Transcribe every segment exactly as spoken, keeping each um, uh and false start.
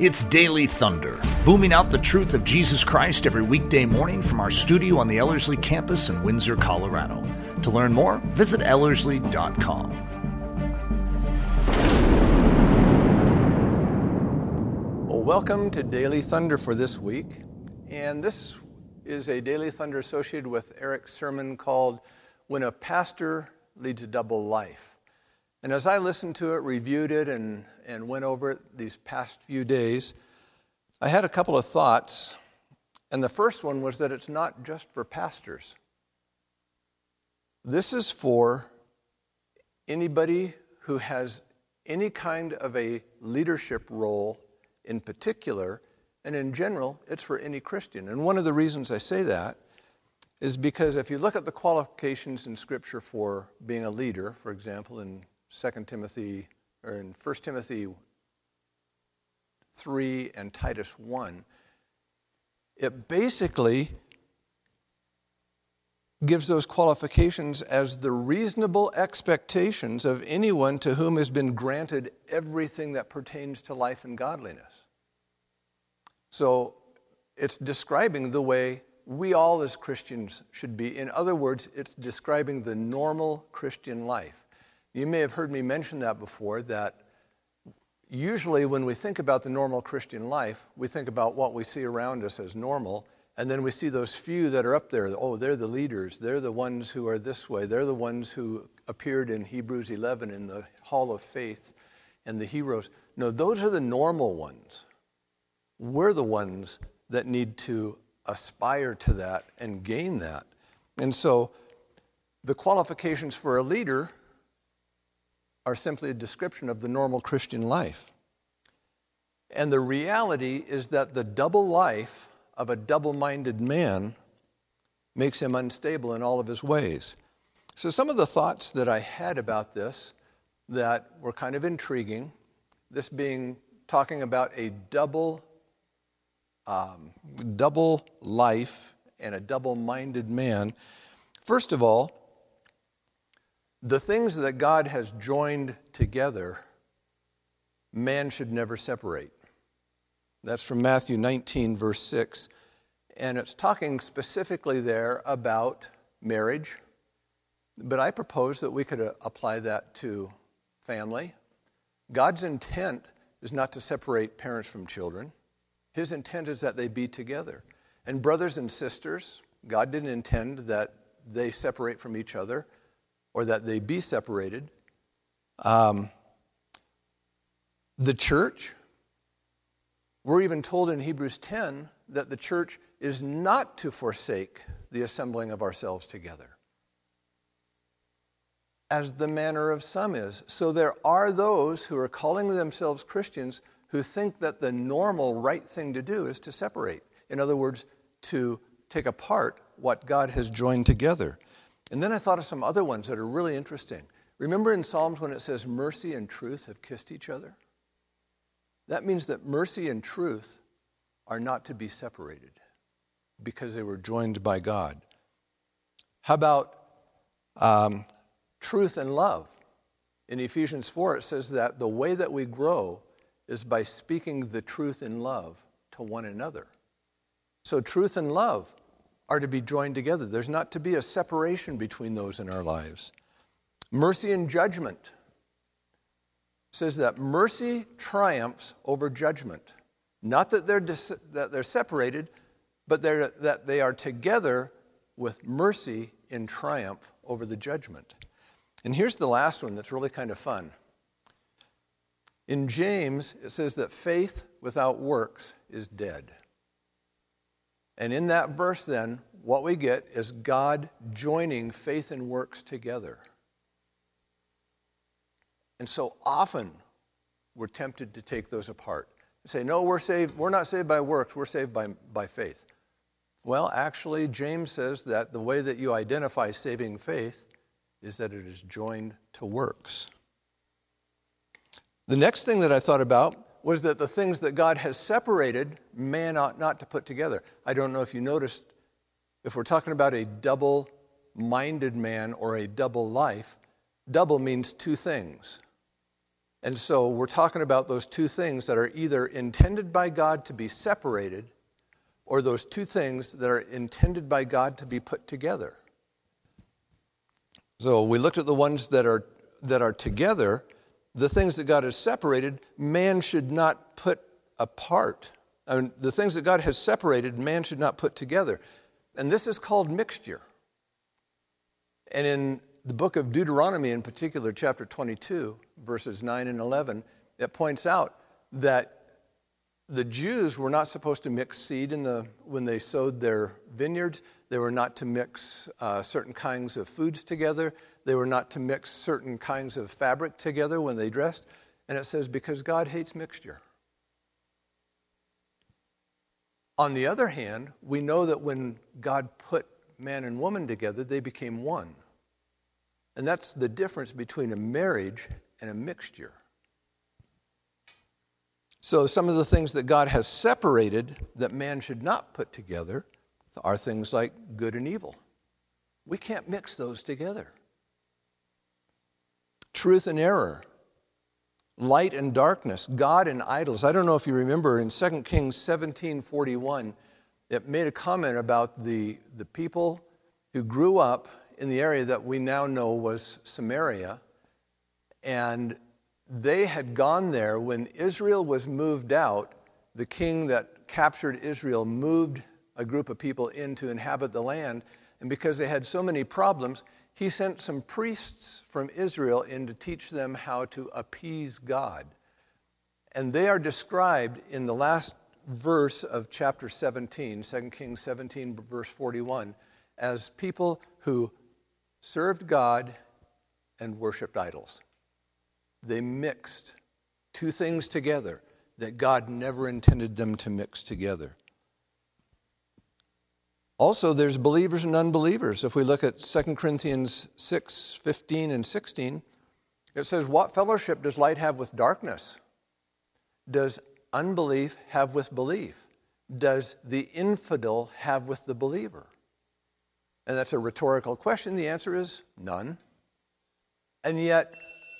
It's Daily Thunder, booming out the truth of Jesus Christ every weekday morning from our studio on the Ellerslie campus in Windsor, Colorado. To learn more, visit ellerslie dot com. Well, welcome to Daily Thunder for this week. And this is a Daily Thunder associated with Eric's sermon called When a Pastor Leads a Double Life. And as I listened to it, reviewed it, and, and went over it these past few days, I had a couple of thoughts. And the first one was that it's not just for pastors. This is for anybody who has any kind of a leadership role in particular, and in general, it's for any Christian. And one of the reasons I say that is because if you look at the qualifications in Scripture for being a leader, for example, in Second Timothy, or in First Timothy three and Titus one, it basically gives those qualifications as the reasonable expectations of anyone to whom has been granted everything that pertains to life and godliness. So it's describing the way we all as Christians should be. In other words, it's describing the normal Christian life. You may have heard me mention that before, that usually when we think about the normal Christian life, we think about what we see around us as normal. And then we see those few that are up there. Oh, they're the leaders. They're the ones who are this way. They're the ones who appeared in Hebrews eleven in the Hall of Faith and the heroes. No, those are the normal ones. We're the ones that need to aspire to that and gain that. And so the qualifications for a leader are simply a description of the normal Christian life. And the reality is that the double life of a double-minded man makes him unstable in all of his ways. So some of the thoughts that I had about this that were kind of intriguing, this being talking about a double, um, double life and a double-minded man. First of all, the things that God has joined together, man should never separate. That's from Matthew nineteen, verse six. And it's talking specifically there about marriage. But I propose that we could apply that to family. God's intent is not to separate parents from children. His intent is that they be together. And brothers and sisters, God didn't intend that they separate from each other or that they be separated. Um, the church... We're even told in Hebrews ten that the church is not to forsake the assembling of ourselves together, as the manner of some is. So there are those who are calling themselves Christians who think that the normal right thing to do is to separate. In other words, to take apart what God has joined together. And then I thought of some other ones that are really interesting. Remember in Psalms when it says, mercy and truth have kissed each other? That means that mercy and truth are not to be separated because they were joined by God. How about um, truth and love? In Ephesians four, it says that the way that we grow is by speaking the truth in love to one another. So truth and love are to be joined together. There's not to be a separation between those in our lives. Mercy and judgment. Says that mercy triumphs over judgment. Not that they're dis- that they're separated, but they're, that they are together with mercy in triumph over the judgment. And here's the last one that's really kind of fun. In James, it says that faith without works is dead. And in that verse then, what we get is God joining faith and works together. And so often we're tempted to take those apart and say, no, we're saved. We're not saved by works. We're saved by, by faith. Well, actually, James says that the way that you identify saving faith is that it is joined to works. The next thing that I thought about was that the things that God has separated, man ought not to put together. I don't know if you noticed, if we're talking about a double-minded man or a double life, double means two things. And so we're talking about those two things that are either intended by God to be separated, or those two things that are intended by God to be put together. So we looked at the ones that are that are together. The things that God has separated, man should not put apart. I mean, the things that God has separated, man should not put together. And this is called mixture. And in the book of Deuteronomy, in particular, chapter twenty-two, verses nine and eleven, it points out that the Jews were not supposed to mix seed in the when they sowed their vineyards. They were not to mix uh, certain kinds of foods together. They were not to mix certain kinds of fabric together when they dressed. And it says, because God hates mixture. On the other hand, we know that when God put man and woman together, they became one. And that's the difference between a marriage and a mixture. So some of the things that God has separated that man should not put together are things like good and evil. We can't mix those together. Truth and error, light and darkness, God and idols. I don't know if you remember in Second Kings seventeen forty-one, it made a comment about the, the people who grew up in the area that we now know was Samaria, and they had gone there when Israel was moved out. The king that captured Israel moved a group of people in to inhabit the land, and because they had so many problems, he sent some priests from Israel in to teach them how to appease God. And they are described in the last verse of chapter seventeen, Second Kings seventeen, verse forty-one, as people who served God and worshiped idols. They mixed two things together that God never intended them to mix together. Also, there's believers and unbelievers. If we look at Second Corinthians six fifteen and sixteen, it says, what fellowship does light have with darkness? Does unbelief have with belief? Does the infidel have with the believer? And that's a rhetorical question. The answer is none. And yet,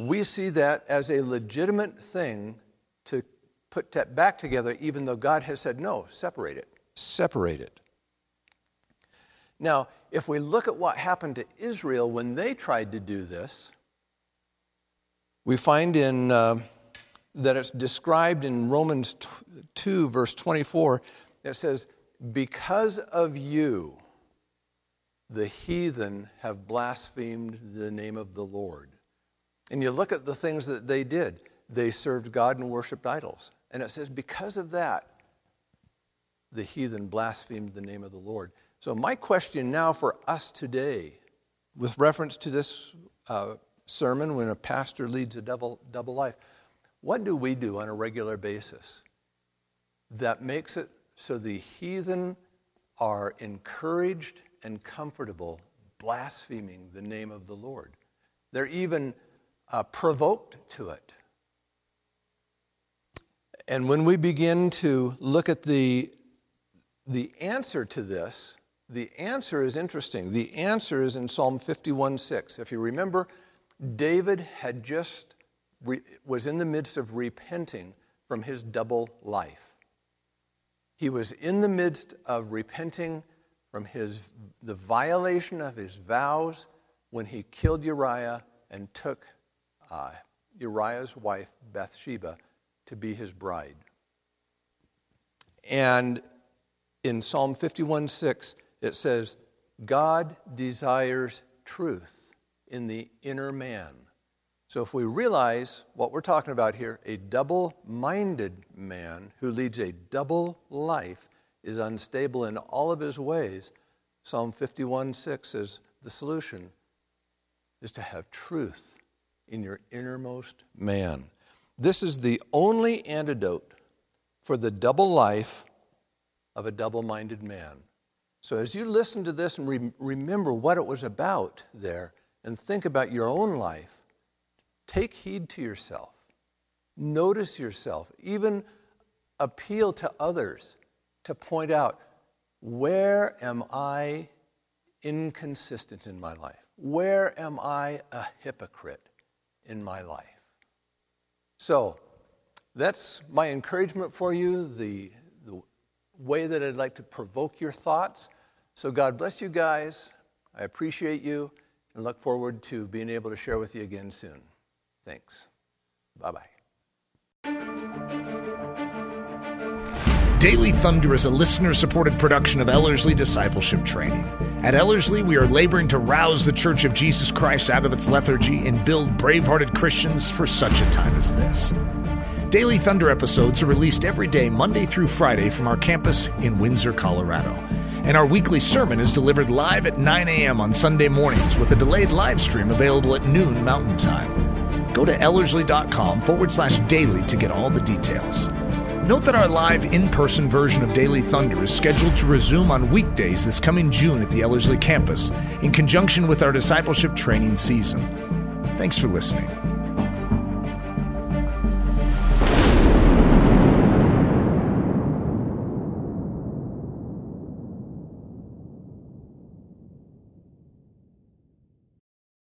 we see that as a legitimate thing to put that back together, even though God has said, no, separate it. Separate it. Now, if we look at what happened to Israel when they tried to do this, we find in uh, that it's described in Romans two, verse twenty-four, it says, because of you, the heathen have blasphemed the name of the Lord. And you look at the things that they did. They served God and worshiped idols. And it says, because of that, the heathen blasphemed the name of the Lord. So my question now for us today, with reference to this uh, sermon, when a pastor leads a double, double life, what do we do on a regular basis that makes it so the heathen are encouraged and comfortable blaspheming the name of the Lord? They're even Uh, provoked to it. And when we begin to look at the, the answer to this, the answer is interesting. The answer is in Psalm fifty-one six. If you remember, David had just re- was in the midst of repenting from his double life. He was in the midst of repenting from his the violation of his vows when he killed Uriah and took Uh, Uriah's wife, Bathsheba, to be his bride. And in Psalm fifty-one six, it says, God desires truth in the inner man. So if we realize what we're talking about here, a double-minded man who leads a double life is unstable in all of his ways. Psalm fifty-one six says the solution is to have truth in your innermost man. This is the only antidote for the double life of a double-minded man. So as you listen to this and re- remember what it was about there and think about your own life, take heed to yourself. Notice yourself. Even appeal to others to point out, where am I inconsistent in my life? Where am I a hypocrite in my life? So that's my encouragement for you, the, the way that I'd like to provoke your thoughts. So God bless you guys. I appreciate you and look forward to being able to share with you again soon. Thanks. Bye-bye. Daily Thunder is a listener-supported production of Ellerslie Discipleship Training. At Ellerslie, we are laboring to rouse the Church of Jesus Christ out of its lethargy and build brave-hearted Christians for such a time as this. Daily Thunder episodes are released every day, Monday through Friday, from our campus in Windsor, Colorado. And our weekly sermon is delivered live at nine a.m. on Sunday mornings with a delayed live stream available at noon Mountain Time. Go to ellerslie.com forward slash daily to get all the details. Note that our live in-person version of Daily Thunder is scheduled to resume on weekdays this coming June at the Ellerslie campus in conjunction with our discipleship training season. Thanks for listening.